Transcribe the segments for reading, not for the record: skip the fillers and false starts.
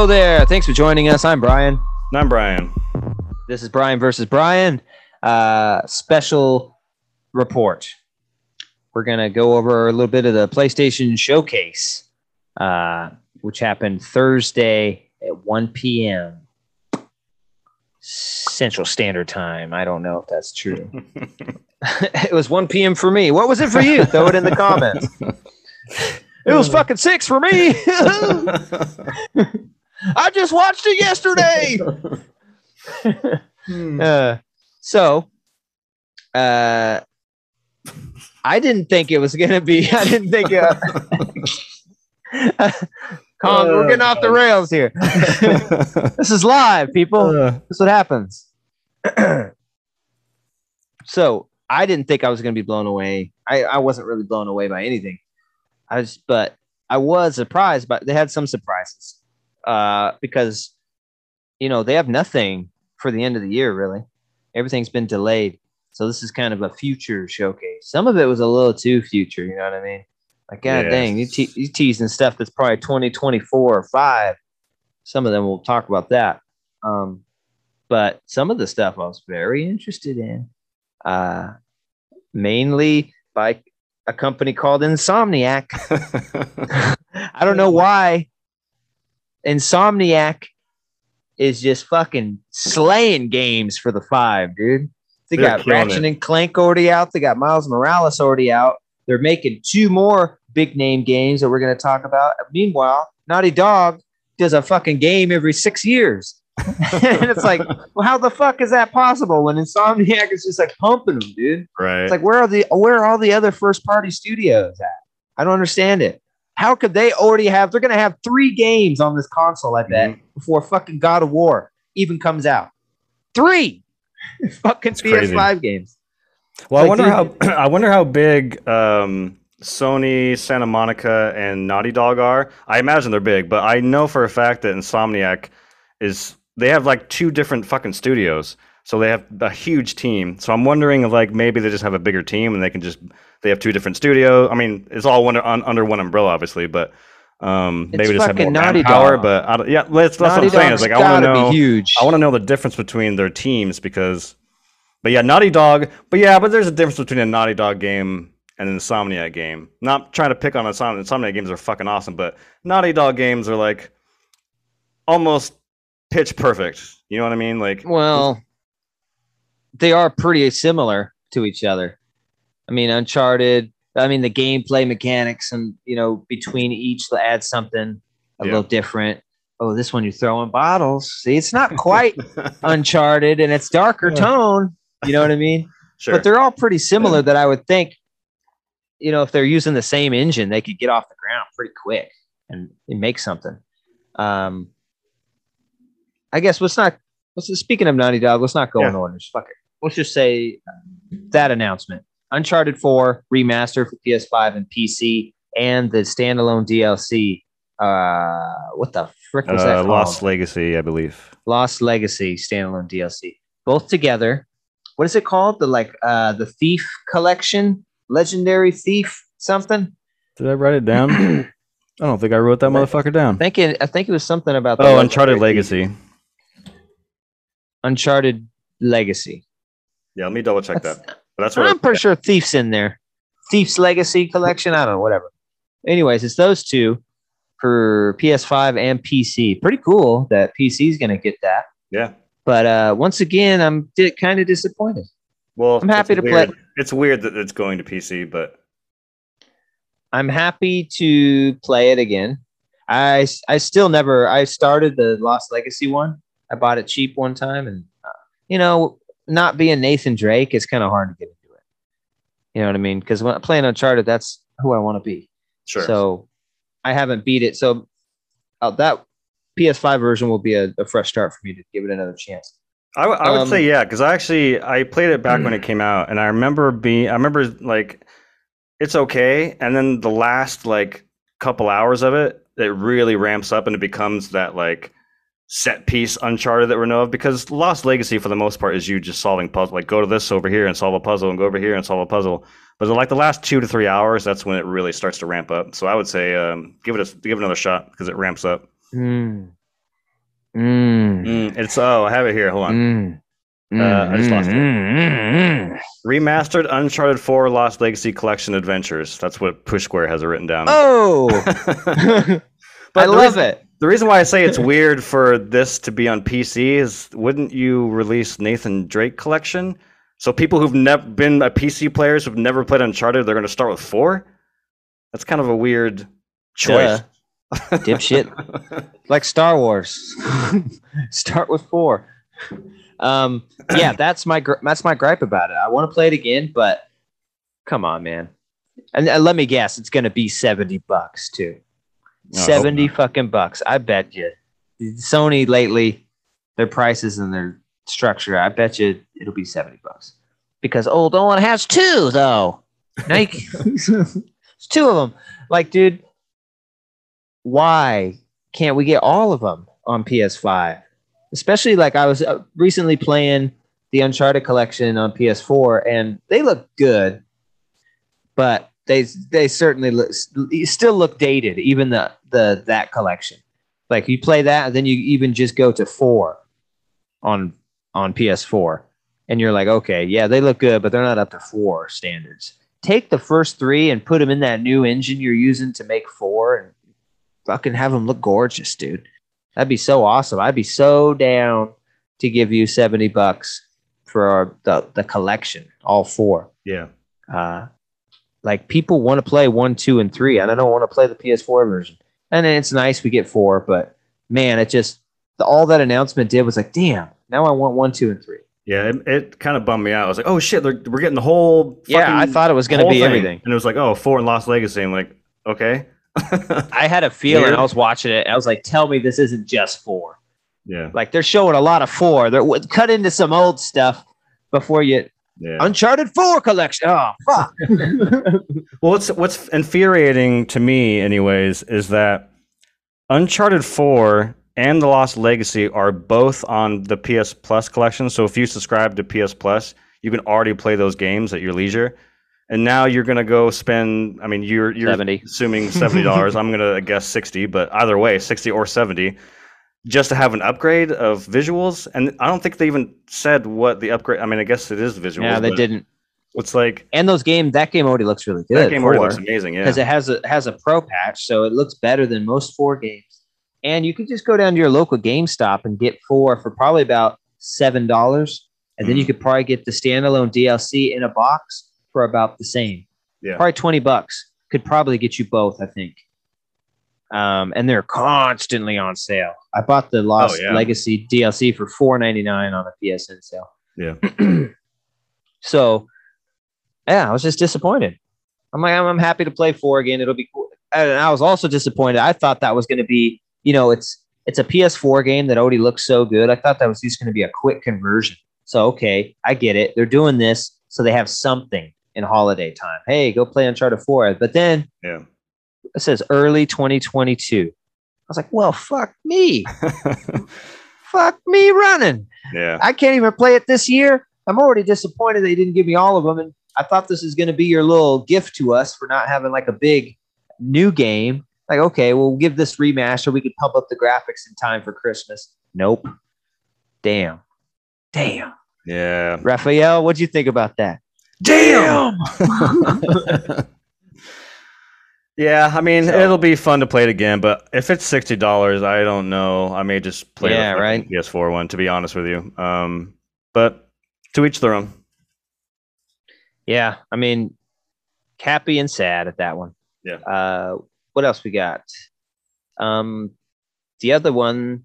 Hello there. Thanks for joining us. I'm Brian. And I'm Brian. This is Brian versus Brian. Special report. We're going to go over a little bit of the PlayStation Showcase, which happened Thursday at 1 p.m. Central Standard Time. I don't know if that's true. It was 1 p.m. for me. What was it for you? Throw it in the comments. It was fucking 6 for me. I just watched it yesterday. So I didn't think it was going to be. I didn't think. Colin, we're getting off the rails here. This is live, people. This is what happens. So I didn't think I was going to be blown away. I wasn't really blown away by anything. But I was surprised. But they had some surprises because, you know, they have nothing for the end of the year, really. Everything's been delayed. So this is kind of a future showcase. Some of it was a little too future. You know what I mean? Like, God dang, you teasing stuff that's probably 2024 or 5. Some of them we'll talk about that. But some of the stuff I was very interested in, mainly by a company called Insomniac. I don't know why. Insomniac is just fucking slaying games for the 5, dude. They got Ratchet and Clank already out. They got Miles Morales already out. They're making 2 more big-name games that we're going to talk about. Meanwhile, Naughty Dog does a fucking game every 6 years. And it's like, well, how the fuck is that possible when Insomniac is just like pumping them, dude? Right. It's like, where are all the other first-party studios at? I don't understand it. How could they already have – they're going to have 3 games on this console, I bet, before fucking God of War even comes out. 3! Fucking PS5 games. Well, like, I wonder how big Sony, Santa Monica, and Naughty Dog are. I imagine they're big, but I know for a fact that Insomniac is. They have like 2 different fucking studios, so they have a huge team. So I'm wondering if like maybe they just have a bigger team and they have 2 different studios. I mean, it's all under one umbrella, obviously, but. Maybe just have more manpower, but I don't, yeah, that's what I'm saying. It's like I want to know the difference between their teams because, but yeah, Naughty Dog, but there's a difference between a Naughty Dog game and an Insomniac game. Not trying to pick on Insomniac games are fucking awesome, but Naughty Dog games are like almost pitch perfect. You know what I mean? Like, well, they are pretty similar to each other. I mean, Uncharted. I mean, the gameplay mechanics and, you know, between each to add something a little different. Oh, this one you're throwing bottles. See, it's not quite Uncharted and it's darker tone. You know what I mean? Sure. But they're all pretty similar that I would think, you know, if they're using the same engine, they could get off the ground pretty quick and make something. I guess speaking of Naughty Dog, let's not go in orders. Fuck it. Let's just say that announcement. Uncharted 4 remaster for PS5 and PC, and the standalone DLC. What the frick was that called? Lost Legacy, I believe. Lost Legacy standalone DLC, both together. What is it called? The the Thief Collection, Legendary Thief something. Did I write it down? I don't think I wrote that motherfucker down. I think it was something about. Oh, Uncharted Legacy. Uncharted Legacy. Yeah, let me double check that. I'm pretty sure Thief's in there. Thief's Legacy Collection. I don't know, whatever. Anyways, it's those 2 for PS5 and PC. Pretty cool that PC's going to get that. Yeah. But once again, I'm kind of disappointed. Well, I'm happy to play. It's weird that it's going to PC, but I'm happy to play it again. I started the Lost Legacy one. I bought it cheap one time, and you know. Not being Nathan Drake, it's kind of hard to get into it. You know what I mean? Because when I'm playing Uncharted, that's who I want to be. Sure. So I haven't beat it. So that PS5 version will be a fresh start for me to give it another chance. I would say because I played it back when it came out, and I remember like it's okay, and then the last like couple hours of it really ramps up and it becomes that like. Set piece Uncharted that we know of, because Lost Legacy for the most part is you just solving puzzles, like go to this over here and solve a puzzle and go over here and solve a puzzle. But like the last 2 to 3 hours, that's when it really starts to ramp up. So I would say give it another shot because it ramps up. It's I have it here. Hold on. I just lost it. Remastered Uncharted 4 Lost Legacy Collection Adventures. That's what Push Square has written down. Oh, but I love it. The reason why I say it's weird for this to be on PC is, wouldn't you release Nathan Drake collection? So people who've never been PC players who've never played Uncharted, they're going to start with 4. That's kind of a weird choice. Dipshit. Like Star Wars. Start with 4. Yeah, that's my gripe about it. I want to play it again, but come on, man. And let me guess, it's going to be $70 too. No, $70 fucking bucks. I bet you. Sony lately, their prices and their structure, I bet you it'll be $70. Because old Owen has 2 though. Nike. It's 2 of them. Like, dude, why can't we get all of them on PS5? Especially, like, I was recently playing the Uncharted collection on PS4, and they look good, but they certainly still look dated. Even that collection, like, you play that, and then you even just go to 4 on PS4, and you're like, okay, yeah, they look good, but they're not up to 4 standards. Take the first 3 and put them in that new engine you're using to make 4, and fucking have them look gorgeous, dude. That'd be so awesome. I'd be so down to give you $70 for the collection, all 4. Yeah. Like, people want to play 1, 2, and 3, and I don't want to play the PS4 version. And it's nice we get 4, but man, it just, all that announcement did was like, damn, now I want 1, 2, and 3. Yeah, it kind of bummed me out. I was like, oh shit, we're getting the whole fucking, yeah, I thought it was going to be thing. Everything. And it was like, oh, 4 and Lost Legacy. I'm like, okay. I had a feeling. Weird. I was watching it. I was like, "Tell me this isn't just 4." Yeah, like, they're showing a lot of 4. They're cut into some old stuff before you. Yeah. Uncharted 4 collection. Oh fuck! Well, what's infuriating to me, anyways, is that Uncharted 4 and The Lost Legacy are both on the PS Plus collection. So if you subscribe to PS Plus, you can already play those games at your leisure. And now you're gonna go spend. I mean, you're assuming $70. I'm gonna guess 60, but either way, 60 or 70, just to have an upgrade of visuals. And I don't think they even said what the upgrade. I mean, I guess it is visuals. Yeah, they didn't. It's like, and that game already looks really good. That game already looks amazing. Yeah, because it has a pro patch, so it looks better than most 4 games. And you could just go down to your local GameStop and get 4 for probably about $7, and then you could probably get the standalone DLC in a box for about the same. Yeah, probably $20 could probably get you both, I think. And they're constantly on sale. I bought the Lost Legacy DLC for $4.99 on a PSN sale. Yeah. So, yeah, I was just disappointed. I'm like, I'm happy to play 4 again. It'll be cool. And I was also disappointed. I thought that was going to be, you know, it's a PS4 game that already looks so good. I thought that was just going to be a quick conversion. So, okay, I get it. They're doing this so they have something in holiday time. Hey, go play Uncharted 4. But then it says early 2022. I was like, well, fuck me. Fuck me running. Yeah, I can't even play it this year. I'm already disappointed they didn't give me all of them. And I thought this is going to be your little gift to us for not having like a big new game. Like, okay, we'll give this remaster so we could pump up the graphics in time for Christmas. Nope. Damn. Yeah. Raphael, what'd you think about that? Damn! Yeah, I mean, it'll be fun to play it again, but if it's $60, I don't know. I may just play the PS4 one, to be honest with you. But to each their own. Yeah, I mean, happy and sad at that one. Yeah. What else we got? The other one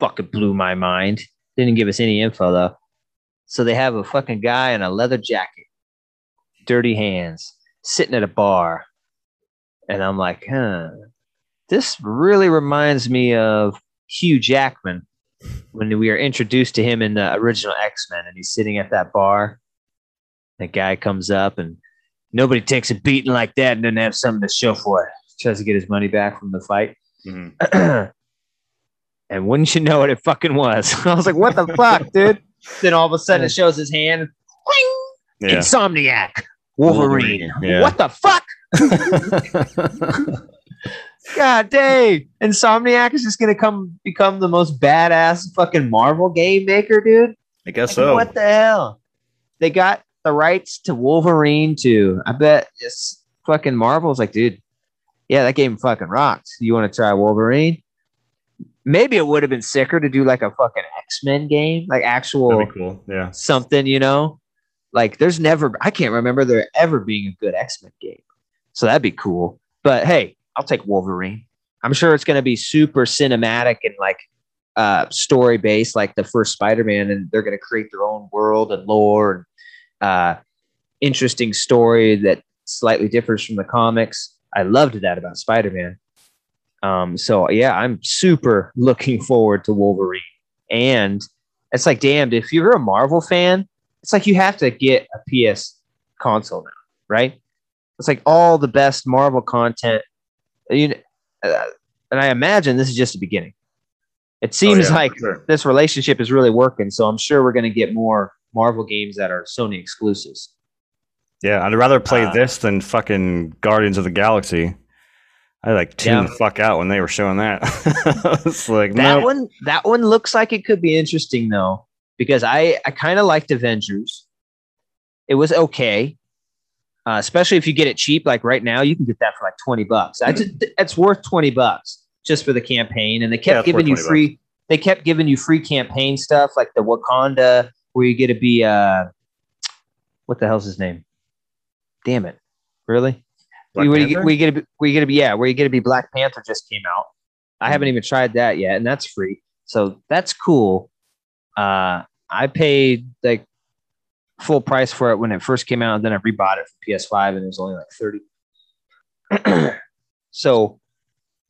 fucking blew my mind. Didn't give us any info, though. So they have a fucking guy in a leather jacket, dirty hands, sitting at a bar. And I'm like, this really reminds me of Hugh Jackman when we are introduced to him in the original X-Men, and he's sitting at that bar. The guy comes up, and nobody takes a beating like that and doesn't have something to show for it. Tries to get his money back from the fight. Mm-hmm. And wouldn't you know it fucking was. I was like, what the fuck, dude? Then all of a sudden it shows his hand. Ring! Yeah. Insomniac. Wolverine. Yeah. What the fuck? God dang. Insomniac is just going to become the most badass fucking Marvel game maker, dude. I guess so. What the hell? They got the rights to Wolverine, too. I bet it's fucking Marvel's like, dude, yeah, that game fucking rocks. You want to try Wolverine? Maybe it would have been sicker to do like a fucking X-Men game, like actual cool. Yeah. Something, you know? Like I can't remember there ever being a good X-Men game. So that'd be cool. But hey, I'll take Wolverine. I'm sure it's going to be super cinematic and like story based, like the first Spider-Man, and they're going to create their own world and lore and interesting story that slightly differs from the comics. I loved that about Spider-Man. So yeah, I'm super looking forward to Wolverine. And it's like, damned, if you're a Marvel fan, it's like you have to get a PS console now, right? It's like all the best Marvel content. And I imagine this is just the beginning. It seems like this relationship is really working, so I'm sure we're going to get more Marvel games that are Sony exclusives. Yeah, I'd rather play this than fucking Guardians of the Galaxy. I like tuned the fuck out when they were showing that. It's like that one looks like it could be interesting though, because I kind of liked Avengers. It was okay, especially if you get it cheap. Like right now, you can get that for like $20. It's worth $20 just for the campaign, and they kept giving you free. They kept giving you free campaign stuff like the Wakanda, where you get to be what the hell's his name? Damn it! Really? Where you get to be Black Panther just came out. I haven't even tried that yet, and that's free, so that's cool. I paid like full price for it when it first came out, and then I rebought it for PS5, and it was only like $30. So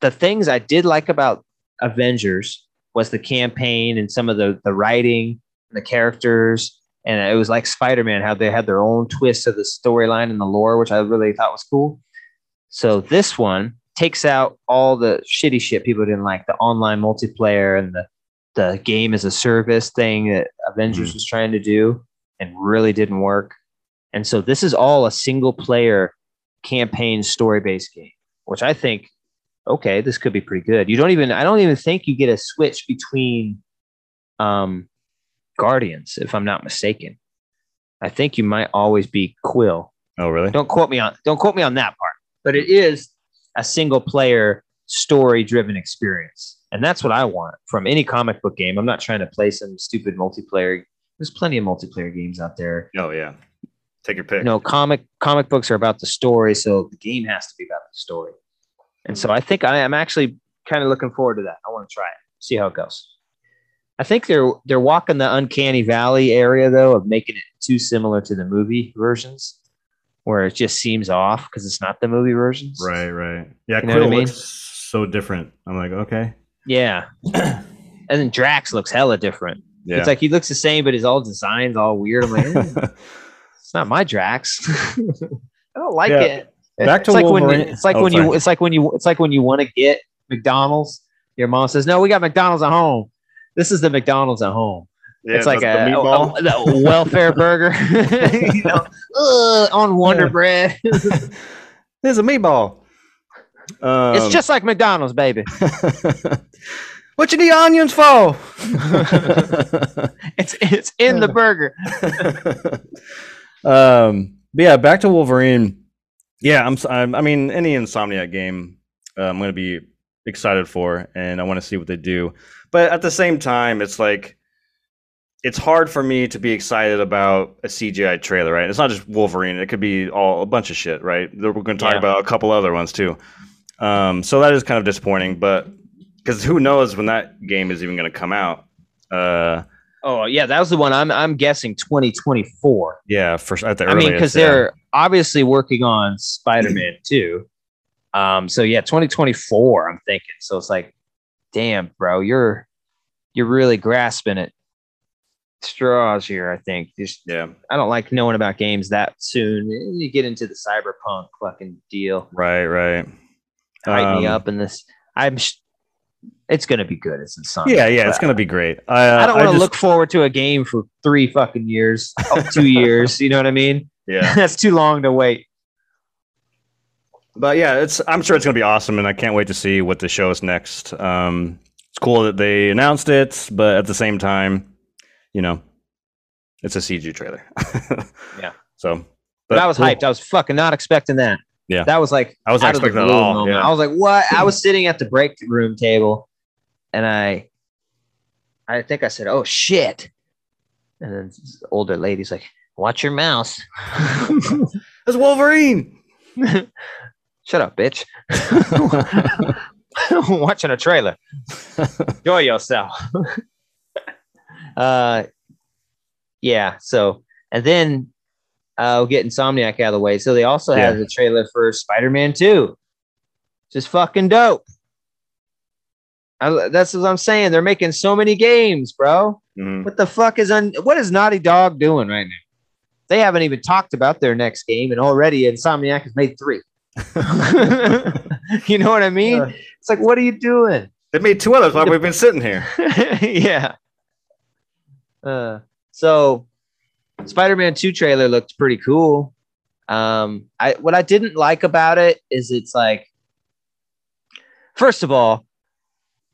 the things I did like about Avengers was the campaign and some of the writing and the characters. And it was like Spider-Man, how they had their own twist of the storyline and the lore, which I really thought was cool. So this one takes out all the shitty shit people didn't like, the online multiplayer and the game as a service thing that Avengers was trying to do and really didn't work. And so this is all a single-player campaign story-based game, which I think, okay, this could be pretty good. I don't even think you get a switch between Guardians, if I'm not mistaken. I think you might always be Quill. Oh, really? Don't quote me on that part. But it is a single player story driven experience. And that's what I want from any comic book game. I'm not trying to play some stupid multiplayer. There's plenty of multiplayer games out there. Oh yeah. Take your pick. No, comic books are about the story, so the game has to be about the story. And so I think I'm actually kind of looking forward to that. I want to try it, see how it goes. I think they're walking the uncanny valley area though of making it too similar to the movie versions, where it just seems off because it's not the movie versions. Right. Yeah, Quill looks so different. I'm like, okay. Yeah, and then Drax looks hella different. Yeah. It's like he looks the same, but his all design's all weird. I'm like, it's not my Drax. I don't like it. Back to Wolverine. It's like when you want to get McDonald's, your mom says, "No, we got McDonald's at home." This is the McDonald's at home. Yeah, it's like a welfare burger, you know, on Wonder Bread. There's a meatball. It's just like McDonald's, baby. What you need onions for? It's in the burger. But yeah, back to Wolverine. Yeah, I mean, any Insomniac game, I'm going to be excited for, and I want to see what they do. But at the same time, it's like, it's hard for me to be excited about a CGI trailer, right? It's not just Wolverine. It could be all a bunch of shit, right? We're going to talk about a couple other ones too. So that is kind of disappointing, but because who knows when that game is even going to come out. That was the one I'm guessing 2024. Yeah, because they're obviously working on Spider-Man 2. 2024, I'm thinking. So it's like, damn, bro, you're really grasping at straws here, I think. I don't like knowing about games that soon. You get into the cyberpunk fucking deal. Right. Hype me up in this. It's going to be good. It's Insomniac. Yeah, it's going to be great. I don't want to look forward to a game for 3 fucking years, 2 years, you know what I mean? Yeah. That's too long to wait. But yeah, I'm sure it's going to be awesome, and I can't wait to see what the show is next. It's cool that they announced it, but at the same time, you know, it's a CG trailer. Yeah. So, but I was hyped. I was fucking not expecting that. Yeah. That was like, I was not expecting that at all. Yeah. I was like, what? I was sitting at the break room table, and I think I said, "Oh shit!" And then this older lady's like, "Watch your mouse." That's Wolverine. Shut up, bitch. Watching a trailer. Enjoy yourself. Yeah, so, and then we'll get Insomniac out of the way. So they also had the trailer for Spider-Man 2. Just fucking dope. That's what I'm saying. They're making so many games, bro. Mm-hmm. What the fuck is what is Naughty Dog doing right now? They haven't even talked about their next game, and already Insomniac has made 3. You know what I mean? It's like, what are you doing? They made 2 others while we've been sitting here. Yeah. So, Spider-Man 2 trailer looked pretty cool. What I didn't like about it is it's like, first of all,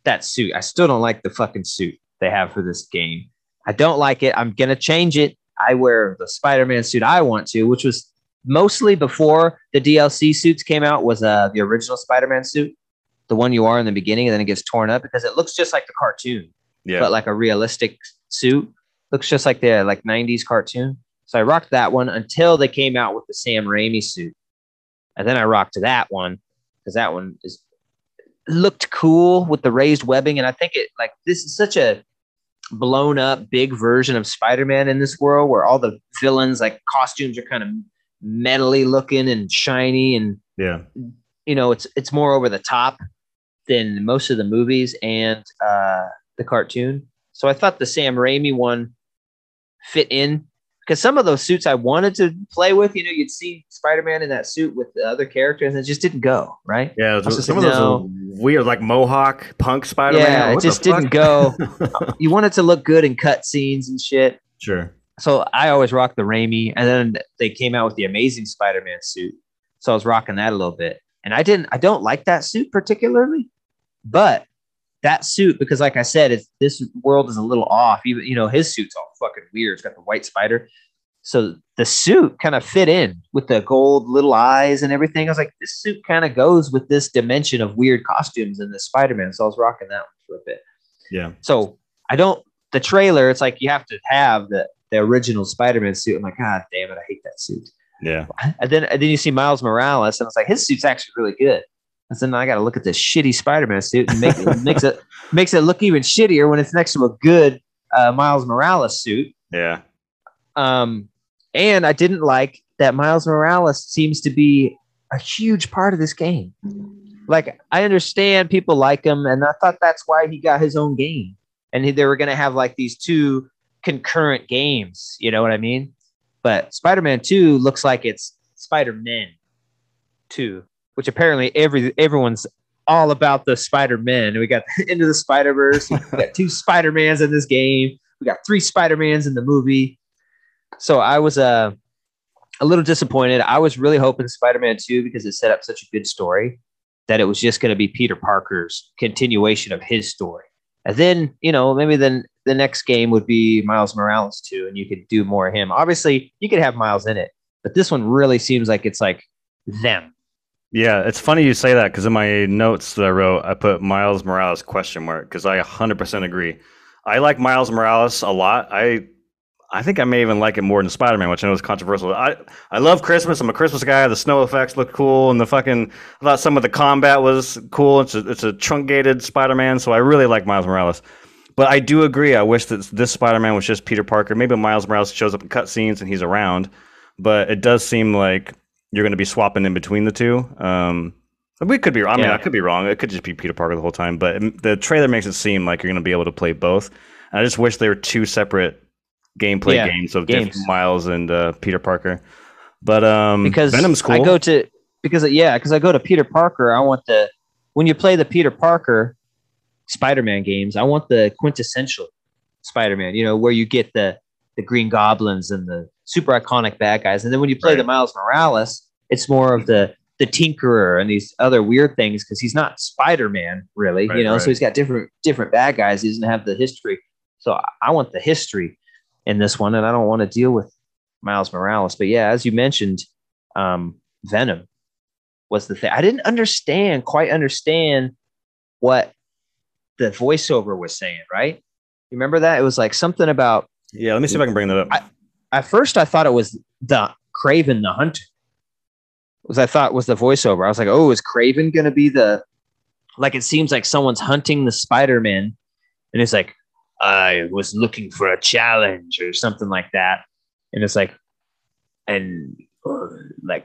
that suit. I still don't like the fucking suit they have for this game. I don't like it. I'm going to change it. I wear the Spider-Man suit I want to, which was mostly before the DLC suits came out, was the original Spider-Man suit, the one you are in the beginning, and then it gets torn up because it looks just like the cartoon, but like a realistic suit. Looks just like the 90s cartoon. So I rocked that one until they came out with the Sam Raimi suit. And then I rocked that one because that one looked cool with the raised webbing. And I think this is such a blown up big version of Spider-Man in this world where all the villains costumes are kind of metally looking and shiny, and you know, it's more over the top than most of the movies and the cartoon. So I thought the Sam Raimi one fit in because some of those suits I wanted to play with, you know, you'd see Spider-Man in that suit with the other characters and it just didn't go right. Yeah, some of those weird mohawk punk Spider-Man. Yeah, it just didn't go. You want it to look good in cutscenes and shit. Sure. So I always rocked the Raimi, and then they came out with the Amazing Spider-Man suit. So I was rocking that a little bit. And I don't like that suit particularly, but that suit, because like I said, this world is a little off. Even, you know, his suit's all fucking weird. It's got the white spider. So the suit kind of fit in with the gold little eyes and everything. I was like, this suit kind of goes with this dimension of weird costumes and the Spider-Man. So I was rocking that one for a bit. Yeah. So the trailer, it's like you have to have the original Spider-Man suit. I'm like, God damn it, I hate that suit. Yeah. And then you see Miles Morales, and I was like, his suit's actually really good. And so now I got to look at this shitty Spider-Man suit and makes it look even shittier when it's next to a good Miles Morales suit. Yeah. And I didn't like that Miles Morales seems to be a huge part of this game. Like, I understand people like him, and I thought that's why he got his own game. And they were going to have these 2 concurrent games. You know what I mean? But Spider-Man 2 looks like it's Spider-Man 2, which apparently everyone's all about the Spider-Man. And we got Into the Spider-Verse. We got 2 Spider-Mans in this game. We got 3 Spider-Mans in the movie. So I was a little disappointed. I was really hoping Spider-Man 2, because it set up such a good story, that it was just going to be Peter Parker's continuation of his story. And then, you know, maybe then the next game would be Miles Morales 2, and you could do more of him. Obviously, you could have Miles in it, but this one really seems like it's like them. Yeah, it's funny you say that, because in my notes that I wrote, I put Miles Morales ? Because I 100% agree. I like Miles Morales a lot. I think I may even like it more than Spider-Man, which I know is controversial. I love Christmas. I'm a Christmas guy. The snow effects look cool, and I thought some of the combat was cool. It's a truncated Spider-Man, so I really like Miles Morales. But I do agree. I wish that this Spider-Man was just Peter Parker. Maybe Miles Morales shows up in cutscenes and he's around, but it does seem like you're going to be swapping in between the 2. We could be wrong. I could be wrong. It could just be Peter Parker the whole time. But the trailer makes it seem like you're going to be able to play both. And I just wish they were 2 separate games of different Miles and Peter Parker, but because Venom's cool. I go to Peter Parker. I want when you play the Peter Parker Spider-Man games, I want the quintessential Spider-Man. You know, where you get the Green Goblins and the super iconic bad guys, and then when you play the Miles Morales, it's more of the the Tinkerer and these other weird things, because he's not Spider-Man, really, right. So he's got different bad guys. He doesn't have the history. So I want the history in this one, and I don't want to deal with Miles Morales. But yeah, as you mentioned, Venom was the thing. I didn't quite understand what the voiceover was saying, right? You remember that? It was like something about... Yeah, let me see if I can bring that up. At first, I thought it was the Kraven the Hunter. I thought was the voiceover. I was like, oh, is Kraven going to be the... Like, it seems like someone's hunting the Spider-Man, and it's like, I was looking for a challenge or something like that. And it's like,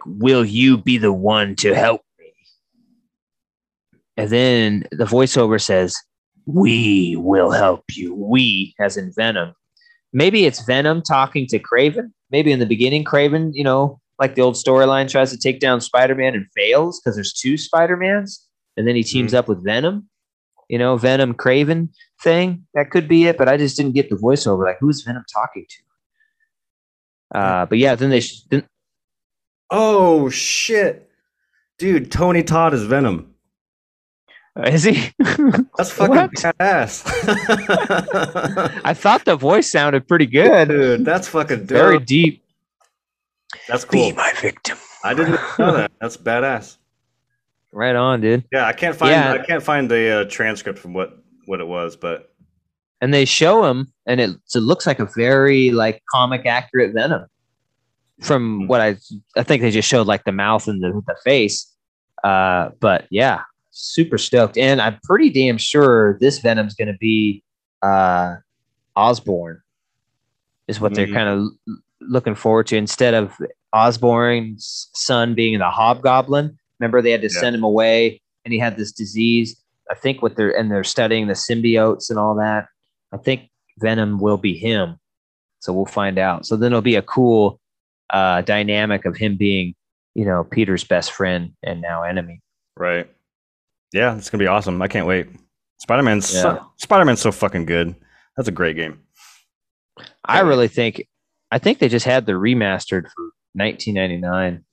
will you be the one to help me? And then the voiceover says, we will help you. We, as in Venom. Maybe it's Venom talking to Kraven. Maybe in the beginning, Kraven, like the old storyline, tries to take down Spider-Man and fails because there's two Spider-Mans. And then he teams up with Venom. Venom Kraven thing. That could be it, but I just didn't get the voiceover. Like, who's Venom talking to? But yeah, then they... Oh, shit. Dude, Tony Todd is Venom. Is he? That's fucking badass. I thought the voice sounded pretty good. Dude, that's fucking dope. Very deep. That's cool. Be my victim. I didn't know that. That's badass. Right on, dude. Yeah, I can't find the transcript from what it was, but. And they show him, and it looks like a very comic accurate Venom. From what I think they just showed the mouth and the face, but yeah. Super stoked, and I'm pretty damn sure this Venom's going to be Osborn, is what they're kind of looking forward to, instead of Osborn's son being the Hobgoblin. Remember, they had to send him away, and he had this disease. I think they're studying the symbiotes and all that. I think Venom will be him, so we'll find out. So then it'll be a cool dynamic of him being, Peter's best friend and now enemy. Right. Yeah, it's going to be awesome. I can't wait. Spider-Man's so fucking good. That's a great game. I think they just had the remastered for $19.99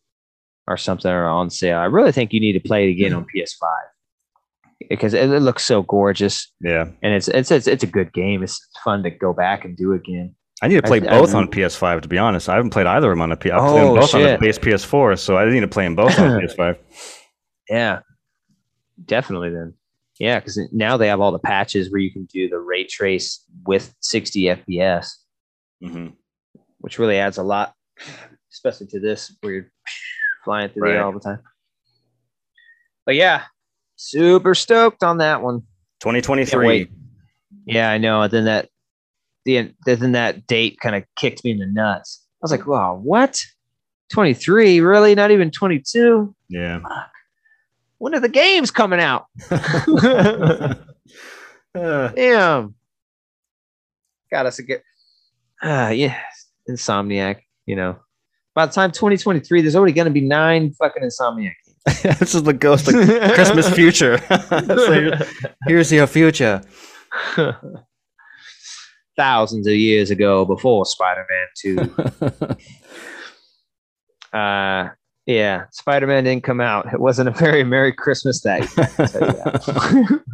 or something, or on sale. I really think you need to play it again on PS5 because it looks so gorgeous. Yeah. And it's a good game. It's fun to go back and do again. I need to play both on PS5, to be honest. I haven't played either of them on a PS5. I've played them both on the base PS4, so I need to play them both on PS5. Yeah. Definitely then. Yeah, because now they have all the patches where you can do the ray trace with 60 FPS, which really adds a lot, especially to this where you're flying through the air all the time. But yeah, super stoked on that one. 2023. Yeah, I know. And then that date kind of kicked me in the nuts. I was like, wow, what? 23? Really? Not even 22? Yeah. When are the games coming out? Damn. Got us again. Insomniac, By the time 2023, there's already going to be 9 fucking Insomniac games. This is the ghost of Christmas future. Here's your future. Thousands of years ago, before Spider-Man 2. Yeah, Spider-Man didn't come out. It wasn't a very Merry Christmas that year.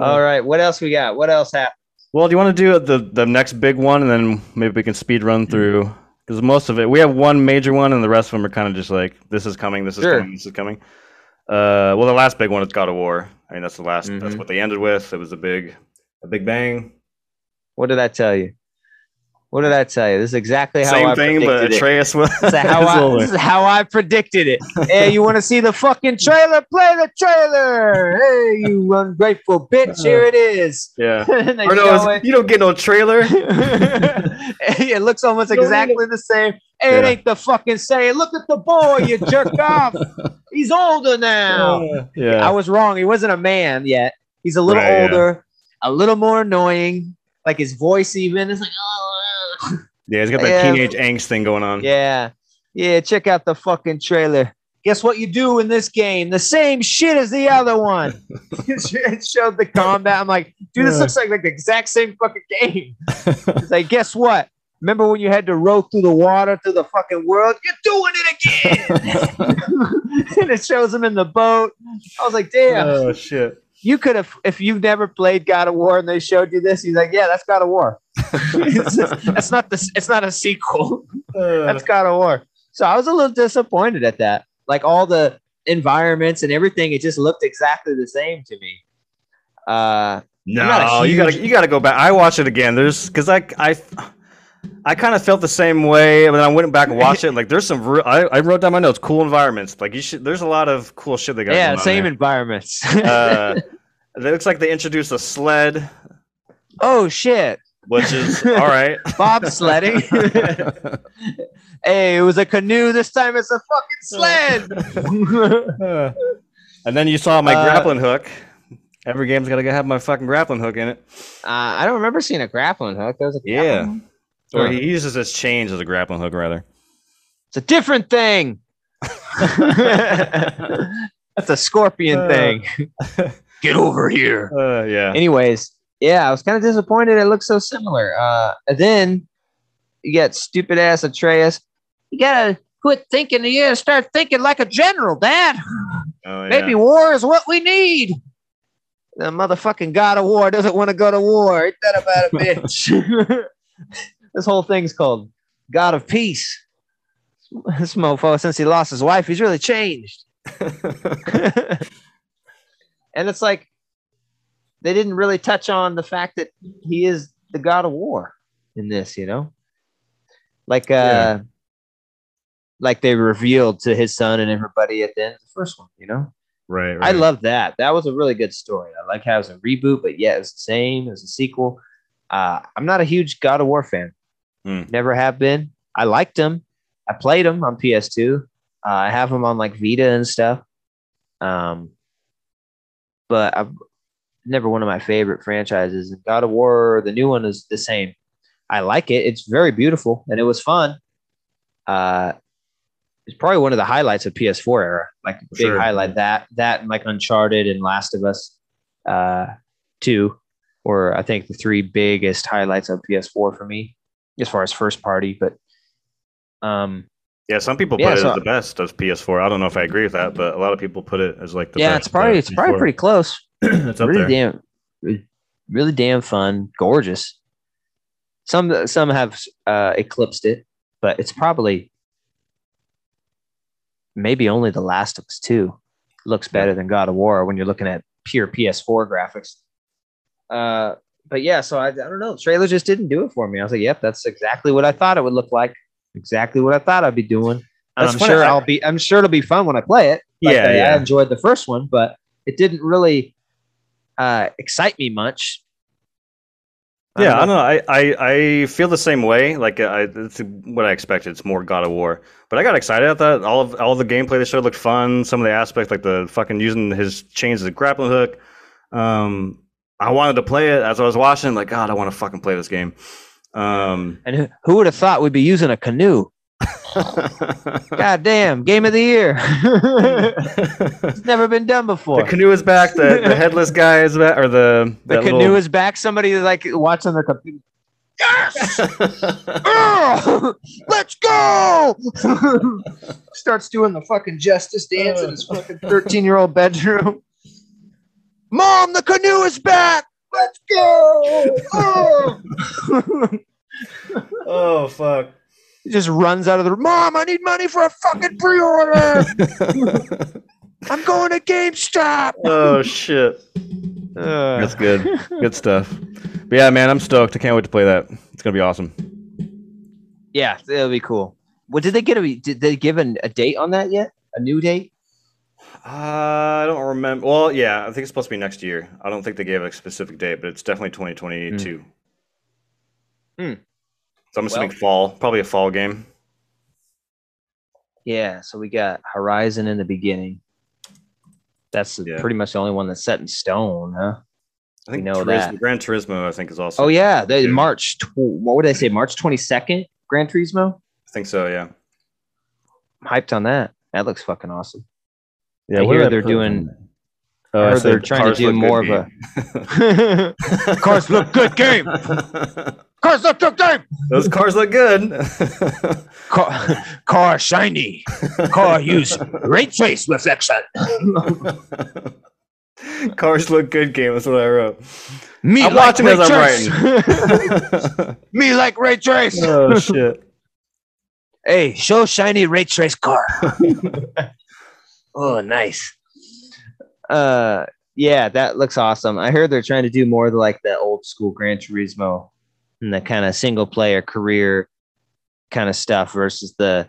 All right, what else we got? What else happened? Well, do you want to do the next big one, and then maybe we can speed run through? Because most of it, we have one major one, and the rest of them are kind of just like, this is coming. Well, the last big one is God of War. I mean, that's the last. Mm-hmm. That's what they ended with. It was a big bang. What did I tell you? What did I tell you? This is exactly how I predicted it. Same thing, but Atreus was... This is how I predicted it. Hey, you want to see the fucking trailer? Play the trailer! Hey, you ungrateful bitch. Here it is. Yeah. You don't get no trailer. It looks almost exactly the same. Hey, it ain't the fucking same. Look at the boy, you jerk off. He's older now. Yeah. I was wrong. He wasn't a man yet. He's a little older, a little more annoying. Like his voice even. It's like, yeah, he's got that teenage angst thing going on. Yeah, check out the fucking trailer. Guess what you do in this game? The same shit as the other one. It showed the combat. I'm like, dude, this looks like the exact same fucking game. It's like, guess what? Remember when you had to row through the water through the fucking world? You're doing it again. And it shows him in the boat. I was like, damn. Oh, shit. You could have, if you've never played God of War and they showed you this, he's like, yeah, that's God of War. That's not this. It's not a sequel. That's God of War. So I was a little disappointed at that. Like all the environments and everything, it just looked exactly the same to me. No, you gotta go back. I watched it again. There's because I kind of felt the same way, but I went back and watched it. Like, there's some. I wrote down my notes. Cool environments. Like, you should. There's a lot of cool shit they got. Yeah, same there. Environments. It looks like they introduced a sled. Oh shit! Which is all right. Bob sledding. Hey, it was a canoe. This time it's a fucking sled. And then you saw my grappling hook. Every game's got to have my fucking grappling hook in it. I don't remember seeing a grappling hook. There was a grappling hook. Or he uses his chains as a grappling hook, rather. It's a different thing. That's a scorpion thing. Get over here. Yeah. Anyways, yeah, I was kind of disappointed. It looked so similar. And then you got stupid ass Atreus. You gotta quit thinking. You gotta start thinking like a general, Dad. Oh, yeah. Maybe war is what we need. The motherfucking God of War doesn't want to go to war. Ain't that about a bitch? This whole thing's called God of Peace. This mofo, since he lost his wife, he's really changed. And it's like, they didn't really touch on the fact that he is the God of War in this, you know? Like, yeah. Like they revealed to his son and everybody at the end of the first one, you know? Right. I love that. That was a really good story. I like how it was a reboot, but yeah, it's the same as a sequel. I'm not a huge God of War fan. Never have been. I liked them. I played them on PS2. I have them on like Vita and stuff. But I've never one of my favorite franchises. God of War, the new one is the same. I like it. It's very beautiful and it was fun. It's probably one of the highlights of PS4 era. Like big highlight that and like Uncharted and Last of Us 2 or I think the three biggest highlights of PS4 for me. As far as first party, but yeah, some people put it as the best of PS4. I don't know if I agree with that, but a lot of people put it as like the best. Yeah, it's probably pretty close. It's up there. Really damn fun, gorgeous. Some have eclipsed it, but it's probably maybe only The Last of Us 2 looks better than God of War when you're looking at pure PS4 graphics. But yeah, so I don't know. The trailer just didn't do it for me. I was like, "Yep, that's exactly what I thought it would look like. Exactly what I thought I'd be doing." And I'm sure I'm sure it'll be fun when I play it. Like, yeah, I enjoyed the first one, but it didn't really excite me much. I don't know. I feel the same way. Like that's what I expected. It's more God of War, but I got excited at that. All the gameplay they showed looked fun. Some of the aspects, like the fucking using his chains as a grappling hook. I wanted to play it as I was watching. Like, God, I want to fucking play this game. And who would have thought we'd be using a canoe? God damn, game of the year. It's never been done before. The canoe is back. The headless guy is back. Or the canoe is back. Somebody like watching their computer. Yes! Let's go! Starts doing the fucking justice dance in his fucking 13-year-old bedroom. Mom, the canoe is back. Let's go. Oh, fuck. He just runs out of the room. Mom, I need money for a fucking pre-order. I'm going to GameStop. Oh, shit. That's good. Good stuff. But yeah, man, I'm stoked. I can't wait to play that. It's going to be awesome. Yeah, it'll be cool. Well, did they give a date on that yet? A new date? I don't remember. Well, yeah, I think it's supposed to be next year. I don't think they gave a specific date, but it's definitely 2022. So I'm assuming fall, probably a fall game. Yeah, so we got Horizon in the beginning. That's pretty much the only one that's set in stone, huh? I think Gran Turismo, I think, is also. Oh yeah, what would they say? March 22nd, Gran Turismo. I think so. Yeah. I'm hyped on that. That looks fucking awesome. Yeah, I heard they're trying to do more of a cars look good game. Cars look good. Those cars look good. Car shiny. Car use ray trace reflection. Cars look good game. That's what I wrote. Me I'm like watching as I'm writing. Me like ray trace. Oh shit. Hey, show shiny ray trace car. Oh, nice. Yeah, that looks awesome. I heard they're trying to do more like the old school Gran Turismo and the kind of single player career kind of stuff versus the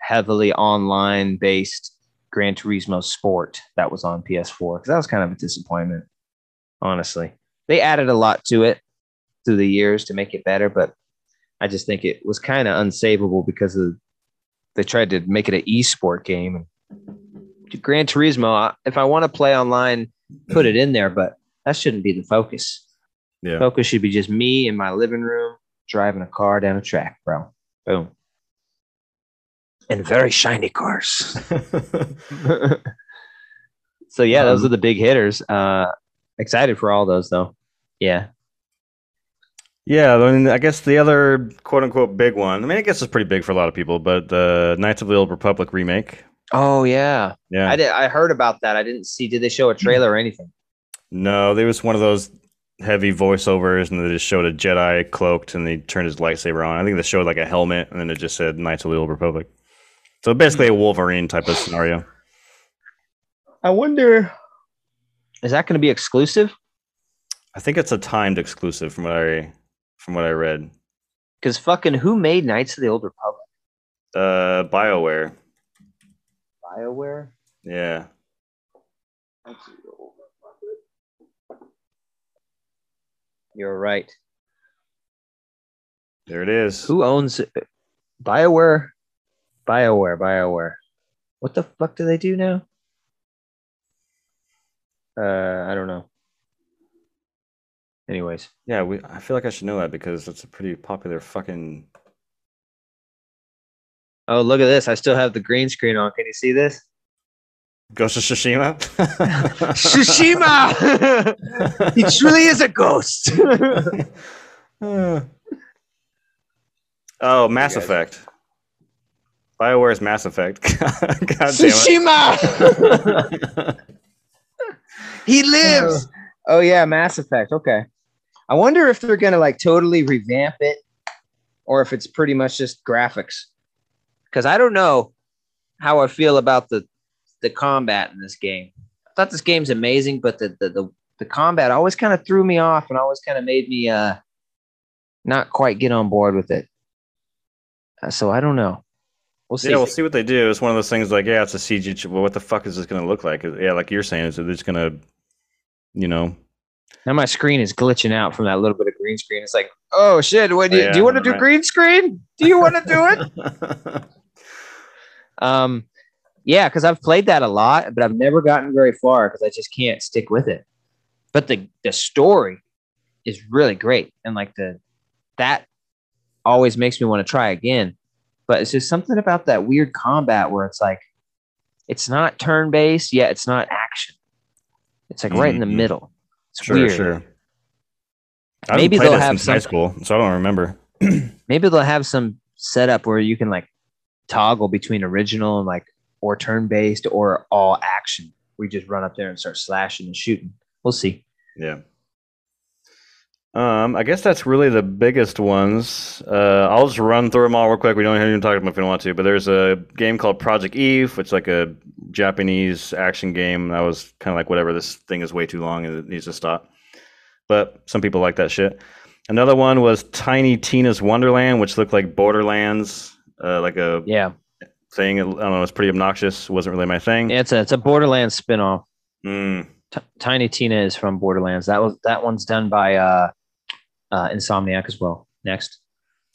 heavily online based Gran Turismo Sport that was on PS4. Because that was kind of a disappointment, honestly. They added a lot to it through the years to make it better, but I just think it was kind of unsavable because of they tried to make it an esport game. Gran Turismo, if I want to play online, put it in there, but that shouldn't be the focus. Yeah. Focus should be just me in my living room driving a car down a track, bro. Boom. And very shiny cars. So, yeah, those are the big hitters. Excited for all those, though. Yeah. Yeah, I mean, I guess the other quote-unquote big one, I mean, I guess it's pretty big for a lot of people, but the Knights of the Old Republic remake. Oh yeah, yeah. I heard about that. I didn't see. Did they show a trailer or anything? No, there was one of those heavy voiceovers, and they just showed a Jedi cloaked, and they turned his lightsaber on. I think they showed like a helmet, and then it just said "Knights of the Old Republic." So basically, a Wolverine type of scenario. I wonder, is that going to be exclusive? I think it's a timed exclusive, from what I read. Because fucking who made Knights of the Old Republic? BioWare. BioWare? Yeah. You're right. There it is. Who owns it? BioWare? BioWare. What the fuck do they do now? I don't know. Anyways. Yeah, I feel like I should know that because it's a pretty popular fucking... Oh, look at this. I still have the green screen on. Can you see this? Ghost of Tsushima? Tsushima! He truly is a ghost. Oh, Mass Effect. BioWare's Mass Effect. God Tsushima! He lives! Oh, yeah, Mass Effect. Okay. I wonder if they're going to like totally revamp it or if it's pretty much just graphics. Because I don't know how I feel about the combat in this game. I thought this game's amazing, but the combat always kind of threw me off and always kind of made me not quite get on board with it. So I don't know. We'll see. Yeah, we'll see what they do. It's one of those things like, yeah, it's a CG. Well, what the fuck is this going to look like? Yeah, like you're saying, is it just going to, you know. Now my screen is glitching out from that little bit of green screen. It's like, oh, shit. Do you want to do green screen? Do you want to do it? Yeah, because I've played that a lot, but I've never gotten very far because I just can't stick with it. But the story is really great, and like that always makes me want to try again. But it's just something about that weird combat where it's like it's not turn based, yet it's not action. It's like right in the middle. It's weird. Sure. Maybe they'll have some high school, so I don't remember. Maybe they'll have some setup where you can like toggle between original and like or turn-based or all action. We just run up there and start slashing and shooting. We'll see. Yeah. I guess that's really the biggest ones. I'll just run through them all real quick. We don't even talk about them if we don't want to, but there's a game called Project Eve, which is like a Japanese action game. That was kind of like whatever, this thing is way too long and it needs to stop. But some people like that shit. Another one was Tiny Tina's Wonderland, which looked like Borderlands, like a thing. I don't know. It's pretty obnoxious. Wasn't really my thing. Yeah, it's a Borderlands spinoff. Mm. Tiny Tina is from Borderlands. That one's done by Insomniac as well. Next,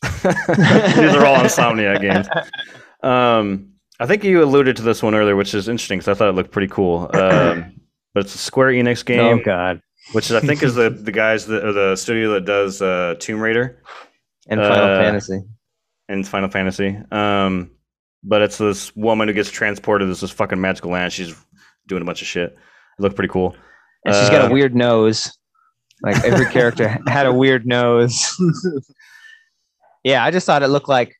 these are all Insomniac games. I think you alluded to this one earlier, which is interesting because I thought it looked pretty cool. But it's a Square Enix game. Oh God. Which I think is the guys that or the studio that does Tomb Raider and Final Fantasy. But it's this woman who gets transported to this fucking magical land. She's doing a bunch of shit. It looked pretty cool. And she's got a weird nose. Like every character had a weird nose. Yeah, I just thought it looked like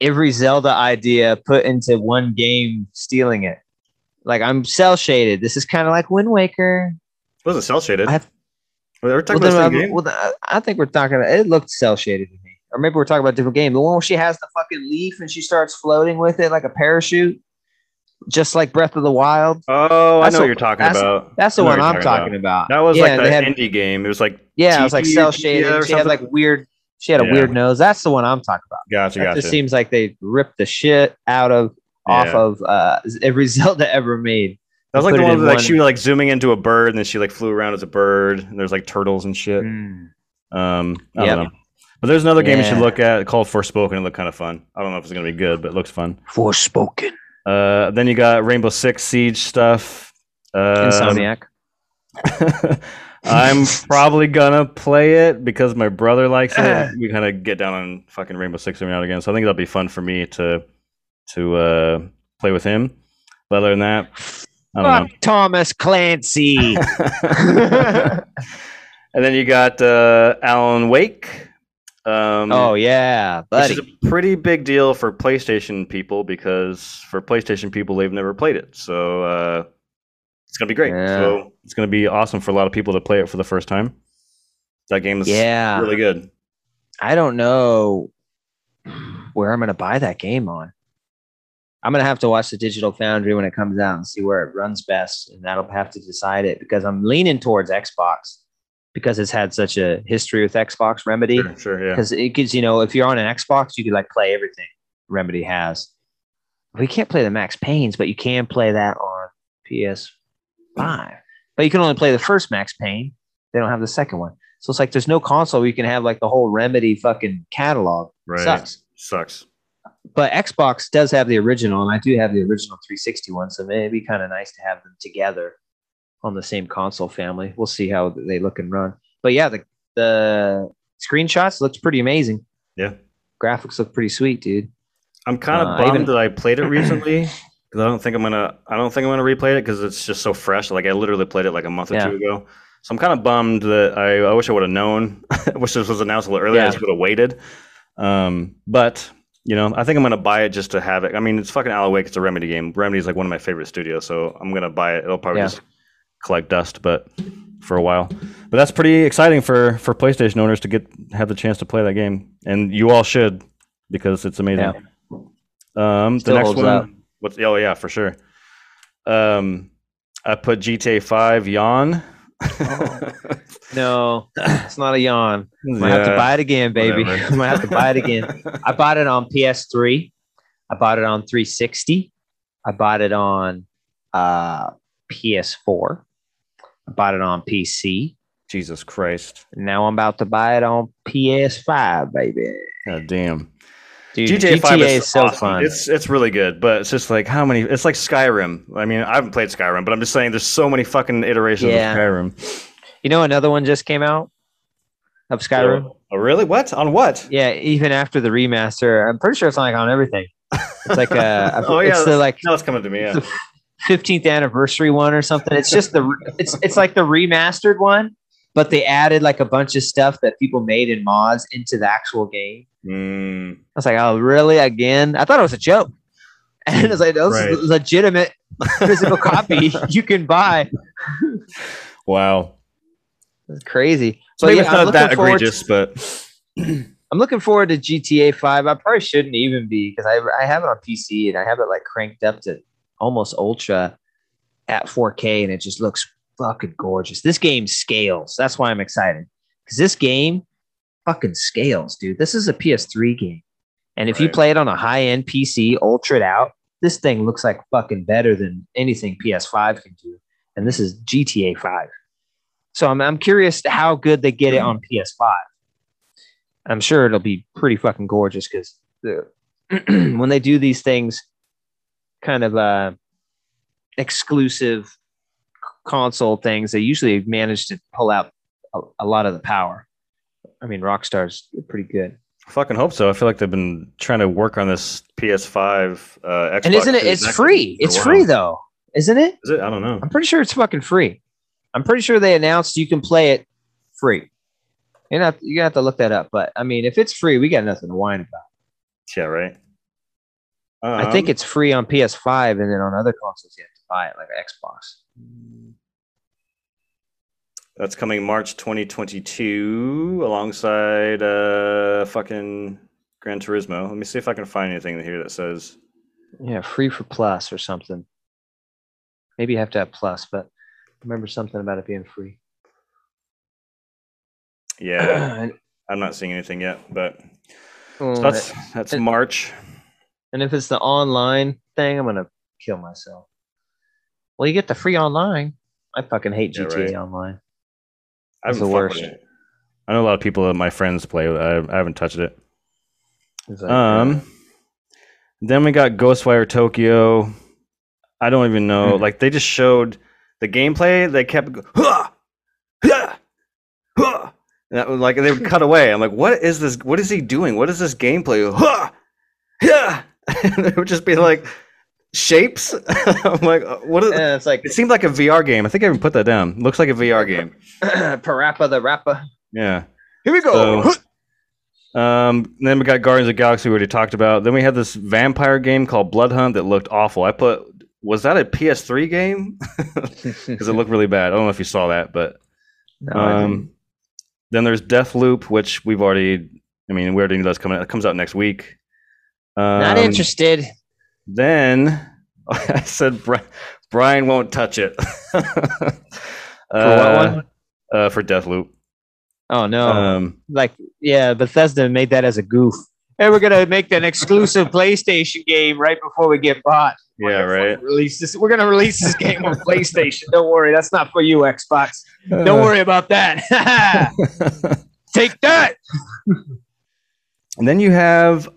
every Zelda idea put into one game, stealing it. Like, I'm cell shaded. This is kind of like Wind Waker. It wasn't cell shaded. I think we're talking about, it looked cell shaded to me. Or maybe we're talking about a different game. The one where she has the fucking leaf and she starts floating with it like a parachute. Just like Breath of the Wild. Oh, I know what you're talking about. That's the one I'm talking about. That was like that indie game. It was like, yeah, it was like cell shaded. She had a weird nose. That's the one I'm talking about. Gotcha. It just seems like they ripped the shit off of every Zelda ever made. That was like the one that she was like zooming into a bird, and then she like flew around as a bird. And there's like turtles and shit. I don't know. But there's another game you should look at called Forspoken. It looked kind of fun. I don't know if it's gonna be good, but it looks fun. Forspoken. Then you got Rainbow Six Siege stuff. Insomniac. I'm probably gonna play it because my brother likes it. We kind of get down on fucking Rainbow Six every now and again, so I think that'll be fun for me to play with him. But other than that, I don't know. Thomas Clancy. And then you got Alan Wake. Buddy. Which is a pretty big deal for PlayStation people, because for PlayStation people, they've never played it. So it's going to be great. Yeah. So it's going to be awesome for a lot of people to play it for the first time. That game is really good. I don't know where I'm going to buy that game on. I'm going to have to watch the Digital Foundry when it comes out and see where it runs best. And that'll have to decide it, because I'm leaning towards Xbox, because it's had such a history with Xbox Remedy. Sure, yeah. Because it gives, if you're on an Xbox, you can like play everything Remedy has. We can't play the Max Paynes, but you can play that on PS5. But you can only play the first Max Payne. They don't have the second one. So it's like there's no console where you can have like the whole Remedy fucking catalog. Right. Sucks. But Xbox does have the original, and I do have the original 360 one, so it'd be kind of nice to have them together on the same console family. We'll see how they look and run. But yeah, the screenshots looked pretty amazing. Yeah. Graphics look pretty sweet, dude. I'm kind of bummed that I played it recently, because I don't think I'm gonna replay it, because it's just so fresh. Like I literally played it like a month or two ago. So I'm kind of bummed that I wish I would have known. I wish this was announced a little earlier. I just would have waited. But I think I'm gonna buy it just to have it. I mean, it's fucking Alan Wake. It's a Remedy game. Remedy's like one of my favorite studios, so I'm gonna buy it. It'll probably just collect dust, but for a while. But that's pretty exciting for PlayStation owners to have the chance to play that game, and you all should, because it's amazing. Yeah. The next one, for sure. I put GTA 5 yawn. Oh. No, it's not a yawn. I might have to buy it again, baby. I might have to buy it again. I bought it on PS3. I bought it on 360. I bought it on PS4. I bought it on PC. Jesus Christ. Now I'm about to buy it on PS5, baby. God damn. Dude, GTA 5 is so awesome. Fun. It's really good, but it's just like how many... It's like Skyrim. I mean, I haven't played Skyrim, but I'm just saying there's so many fucking iterations of Skyrim. Another one just came out of Skyrim. Oh, really? What? On what? Yeah, even after the remaster. I'm pretty sure it's on everything. It's like a... it's coming to me, the 15th anniversary one or something. It's just it's like the remastered one, but they added like a bunch of stuff that people made in mods into the actual game. I was like, oh, really? Again? I thought it was a joke. And it's like, that was a legitimate physical copy you can buy. Wow. That's crazy. So it's not that egregious, but... I'm looking forward to GTA 5. I probably shouldn't even be, because I have it on PC, and I have it like cranked up to almost ultra at 4K, and it just looks fucking gorgeous. This game scales. That's why I'm excited, because this game... fucking scales, dude. This is a PS3 game, and if you play it on a high-end PC, ultra it out, this thing looks like fucking better than anything PS5 can do. And this is GTA 5, so I'm curious how good they get it on PS5. I'm sure it'll be pretty fucking gorgeous, because when they do these things, kind of exclusive console things, they usually manage to pull out a lot of the power. I mean, Rockstar's pretty good. I fucking hope so. I feel like they've been trying to work on this PS5 Xbox. And isn't it? It's free. It's free, though. Isn't it? Is it? I don't know. I'm pretty sure it's fucking free. I'm pretty sure they announced you can play it free. You're gonna have to look that up. But I mean, if it's free, we got nothing to whine about. Yeah, right. I think it's free on PS5, and then on other consoles you have to buy it, like Xbox. That's coming March 2022, alongside fucking Gran Turismo. Let me see if I can find anything here that says, yeah, free for Plus or something. Maybe you have to have Plus, but I remember something about it being free. Yeah, I'm not seeing anything yet, but so that's March. And if it's the online thing, I'm gonna kill myself. Well, you get the free online. I fucking hate GTA Online. It's the worst. I know a lot of people that my friends play. I haven't touched it. Exactly. Then we got Ghostwire Tokyo. I don't even know. Mm-hmm. Like, they just showed the gameplay. They kept going, huh! Huh! Huh! And that was like, they would cut away. I'm like, what is this? What is he doing? What is this gameplay? Huh! Huh! And it would just be like shapes. I'm like, what is it? It's like, it seemed like a VR game. I think I even put that down. Looks like a VR game. Parappa the Rappa. Yeah. Here we go. So, then we got Guardians of the Galaxy, we already talked about. Then we had this vampire game called Blood Hunt that looked awful. I put, was that a PS3 game? Because it looked really bad. I don't know if you saw that, but no, then there's Deathloop, which we've already, I mean, we already knew that's coming out. It comes out next week. Not interested. Then I said Brian won't touch it. For what one? For Deathloop. Oh no! Bethesda made that as a goof, and we're gonna make an exclusive PlayStation game right before we get bought. Yeah, right. Release this. We're gonna release this game on PlayStation. Don't worry, that's not for you, Xbox. Don't worry about that. Take that. And then you have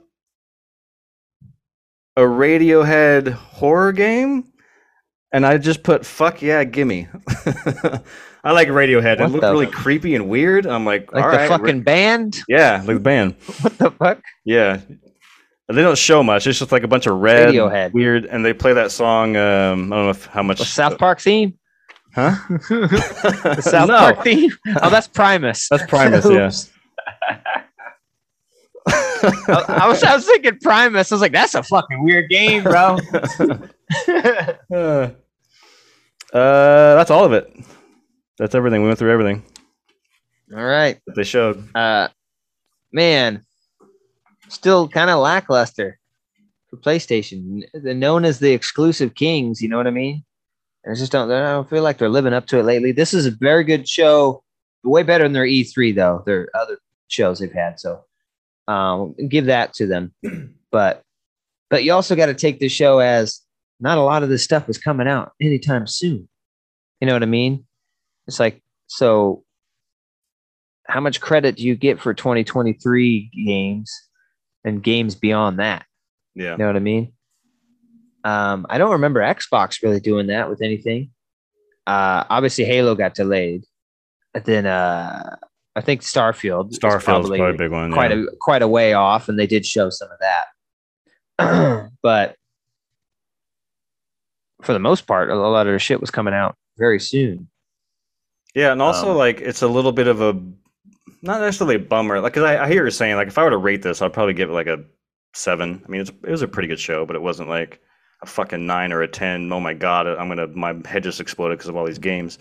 a Radiohead horror game, and I just put "fuck yeah, gimme." I like Radiohead. It looked really creepy and weird. I'm like, all right. Like the fucking band? Yeah, like the band. What the fuck? Yeah. They don't show much. It's just like a bunch of red, Radiohead. Weird, and they play that song. I don't know how much. The South Park theme? Huh? The South Park theme? Oh, that's Primus. That's Primus, yes. I was thinking Primus. I was like, that's a fucking weird game, bro. That's all of it. That's everything. We went through everything. All right. They showed. Man, still kind of lackluster for PlayStation. They're known as the exclusive kings, you know what I mean? And I don't feel like they're living up to it lately. This is a very good show. Way better than their E3, though. Their other shows they've had. So give that to them. But you also got to take this show as not a lot of this stuff is coming out anytime soon. You know what I mean? It's like, so how much credit do you get for 2023 games and games beyond that? Yeah. You know what I mean? I don't remember Xbox really doing that with anything. Obviously, Halo got delayed. But then I think Starfield's probably a big one. Quite a way off, and they did show some of that. But for the most part, a lot of their shit was coming out very soon. Yeah, and also, it's a little bit of a, not necessarily a bummer. Like, because I hear you're saying, like, if I were to rate this, I'd probably give it, like, a 7. I mean, it was a pretty good show, but it wasn't, like, a fucking 9 or a 10. Oh, my God, my head just exploded because of all these games.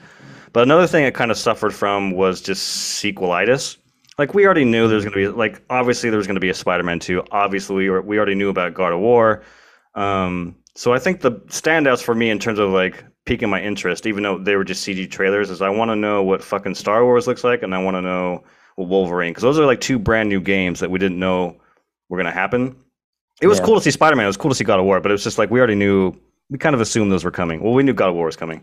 But another thing I kind of suffered from was just sequelitis. Like, we already knew there's going to be, like, obviously there was going to be a Spider-Man 2. Obviously, we already knew about God of War. So I think the standouts for me in terms of, like, piquing my interest, even though they were just CG trailers, is I want to know what fucking Star Wars looks like, and I want to know what Wolverine, because those are like two brand new games that we didn't know were going to happen. It was cool to see Spider-Man. It was cool to see God of War, but it was just like, we already knew, we kind of assumed those were coming. Well, we knew God of War was coming.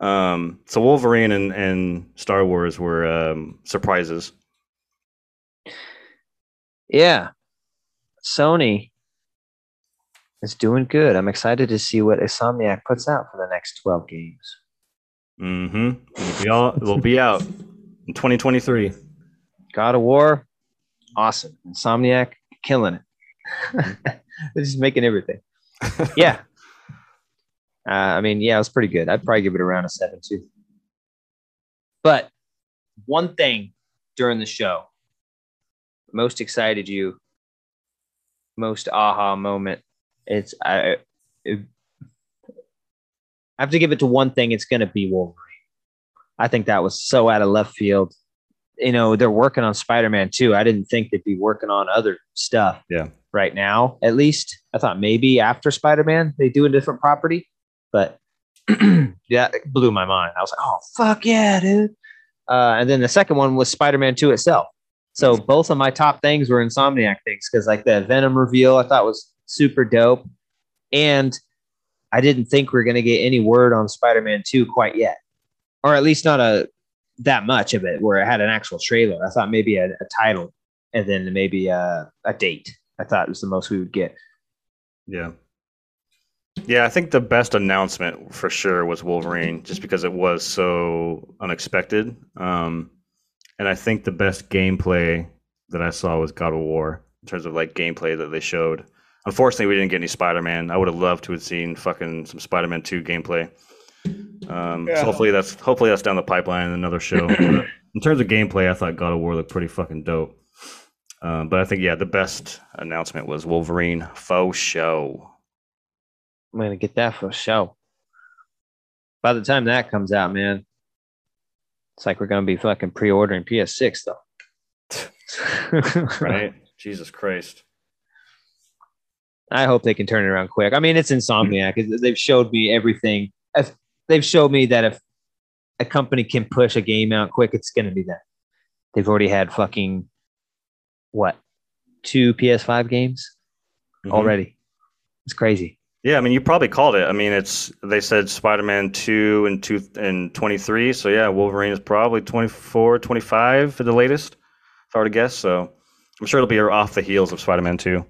So Wolverine and Star Wars were surprises. Yeah. Sony. It's doing good. I'm excited to see what Insomniac puts out for the next 12 games. Mm-hmm. It'll be out in 2023. God of War, awesome. Insomniac, killing it. They're just making everything. Yeah. It was pretty good. I'd probably give it around a 7 too. But one thing during the show. Most excited you, most aha moment. It's I have to give it to one thing. It's going to be Wolverine. I think that was so out of left field. You know, they're working on Spider-Man too. I didn't think they'd be working on other stuff right now. At least I thought maybe after Spider-Man, they do a different property, but yeah, it blew my mind. I was like, oh fuck yeah, dude. And then the second one was Spider-Man 2 itself. So both of my top things were Insomniac things. Cause like the Venom reveal I thought was super dope. And I didn't think we were going to get any word on Spider-Man 2 quite yet, or at least not that much of it where it had an actual trailer. I thought maybe a title and then maybe a date. I thought it was the most we would get. Yeah. Yeah, I think the best announcement for sure was Wolverine, just because it was so unexpected. And I think the best gameplay that I saw was God of War in terms of like gameplay that they showed. Unfortunately, we didn't get any Spider-Man. I would have loved to have seen fucking some Spider-Man 2 gameplay. So hopefully that's down the pipeline in another show. But in terms of gameplay, I thought God of War looked pretty fucking dope. But I think, yeah, the best announcement was Wolverine faux show. I'm going to get that for a show. By the time that comes out, man, it's like we're going to be fucking pre-ordering PS6, though. Right? Jesus Christ. I hope they can turn it around quick. I mean, it's Insomniac. They've showed me everything. They've showed me that if a company can push a game out quick, it's going to be that. They've already had fucking, what, 2 PS5 games already. It's crazy. Yeah, I mean, you probably called it. I mean, they said Spider-Man 2 and 23. So, yeah, Wolverine is probably 24, 25 for the latest, if I were to guess. So I'm sure it'll be off the heels of Spider-Man 2.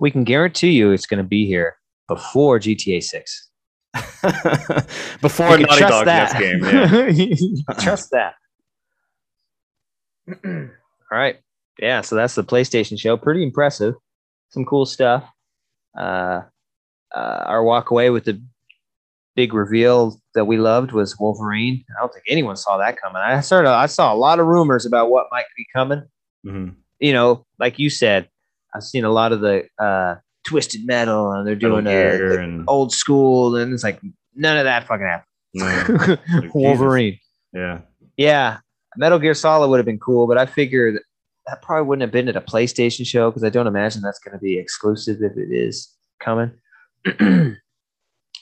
We can guarantee you it's going to be here before GTA 6. Before Naughty Dog next game. Yeah. Trust that. All right. Yeah, so that's the PlayStation show. Pretty impressive. Some cool stuff. Our walk away with the big reveal that we loved was Wolverine. I don't think anyone saw that coming. I saw a lot of rumors about what might be coming. You know, like you said, I've seen a lot of the twisted metal and they're doing old school. And it's like, none of that fucking happened. No. Wolverine. Jesus. Yeah. Metal Gear Solid would have been cool, but I figured that probably wouldn't have been at a PlayStation show because I don't imagine that's going to be exclusive if it is coming.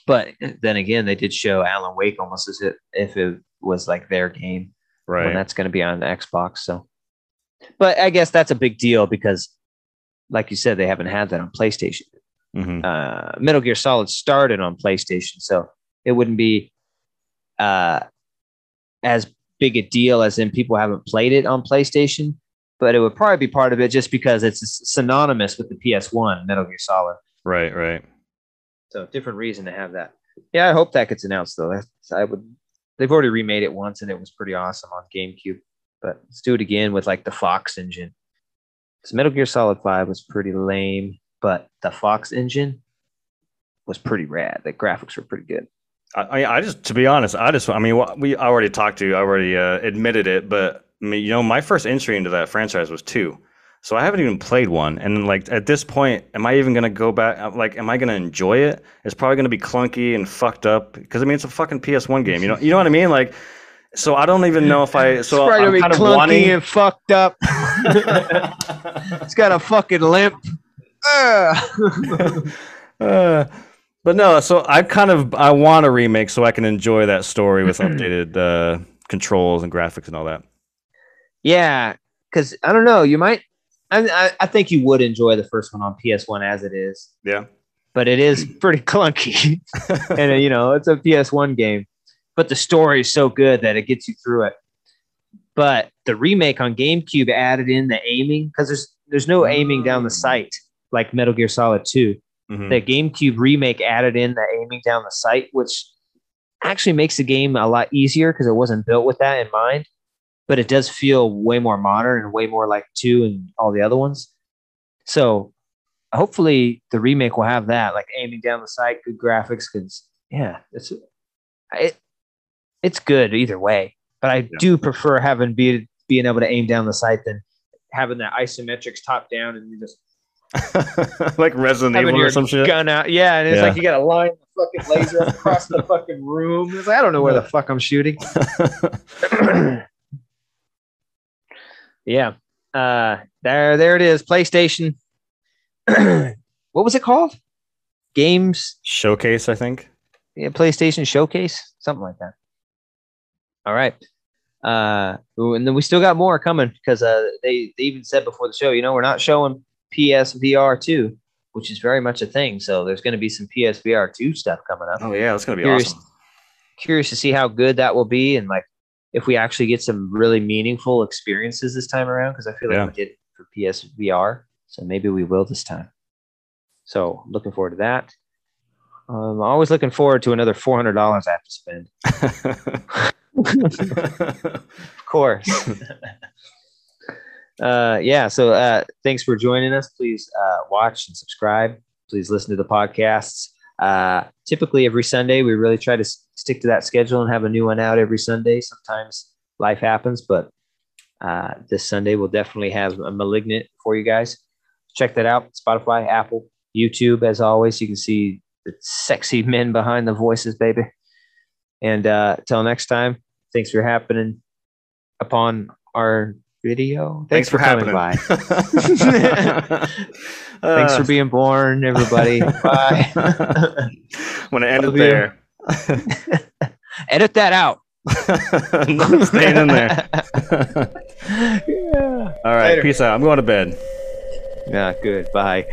But then again, they did show Alan Wake almost as if it was like their game, right? And that's going to be on Xbox. So, but I guess that's a big deal because, like you said, they haven't had that on PlayStation. Metal Gear Solid started on PlayStation, so it wouldn't be as big a deal as in people haven't played it on PlayStation. But it would probably be part of it just because it's synonymous with the PS1 Metal Gear Solid. Right. So different reason to have that. Yeah, I hope that gets announced though. They've already remade it once and it was pretty awesome on GameCube. But let's do it again with like the Fox engine. So Metal Gear Solid 5 was pretty lame, but the Fox engine was pretty rad. The graphics were pretty good. I admitted it, but I mean, you know, my first entry into that franchise was 2. So I haven't even played 1, and like at this point, am I even gonna go back? Like, am I gonna enjoy it? It's probably gonna be clunky and fucked up because I mean it's a fucking PS1 game. You know what I mean? Like, so I don't even know if I. So it's I'm kind of wanting and fucked up. It's got a fucking limp. But no, so I want a remake so I can enjoy that story with updated controls and graphics and all that. Yeah, because I don't know, you might. I think you would enjoy the first one on PS1 as it is. Yeah. But it is pretty clunky. And, you know, it's a PS1 game. But the story is so good that it gets you through it. But the remake on GameCube added in the aiming, because there's no aiming down the sight like Metal Gear Solid 2. The GameCube remake added in the aiming down the sight, which actually makes the game a lot easier because it wasn't built with that in mind. But it does feel way more modern and way more like 2 and all the other ones. So hopefully the remake will have that, like aiming down the sight, good graphics. Because yeah, it's good either way. But I do prefer having being able to aim down the sight than having that isometrics top down and you just like Resident Evil or some shit. Gun out. Yeah, and it's like you got to line the fucking laser across the fucking room. It's like, I don't know where the fuck I'm shooting. Yeah. There it is. PlayStation. What was it called? Games Showcase, I think. Yeah, PlayStation Showcase, something like that. All right. And then we still got more coming because they even said before the show, you know, we're not showing PSVR 2, which is very much a thing. So there's going to be some PSVR 2 stuff coming up. Oh, yeah. That's going to be awesome. Curious to see how good that will be and like if we actually get some really meaningful experiences this time around because I feel like we did it for PSVR. So maybe we will this time. So looking forward to that. I'm always looking forward to another $400 I have to spend. Of course. So thanks for joining us. Please watch and subscribe. Please listen to the podcasts. Typically every Sunday, we really try to stick to that schedule and have a new one out every Sunday. Sometimes life happens, but this Sunday we'll definitely have a Malignant for you guys. Check that out. Spotify, Apple, YouTube, as always. You can see the sexy men behind the voices, baby. And till next time, thanks for happening upon our video. Thanks for coming by. Thanks for being born, everybody. Bye. I'm going to end it there. Edit that out. No, staying in there. Yeah. All right. Later. Peace out. I'm going to bed. Yeah, good. Bye.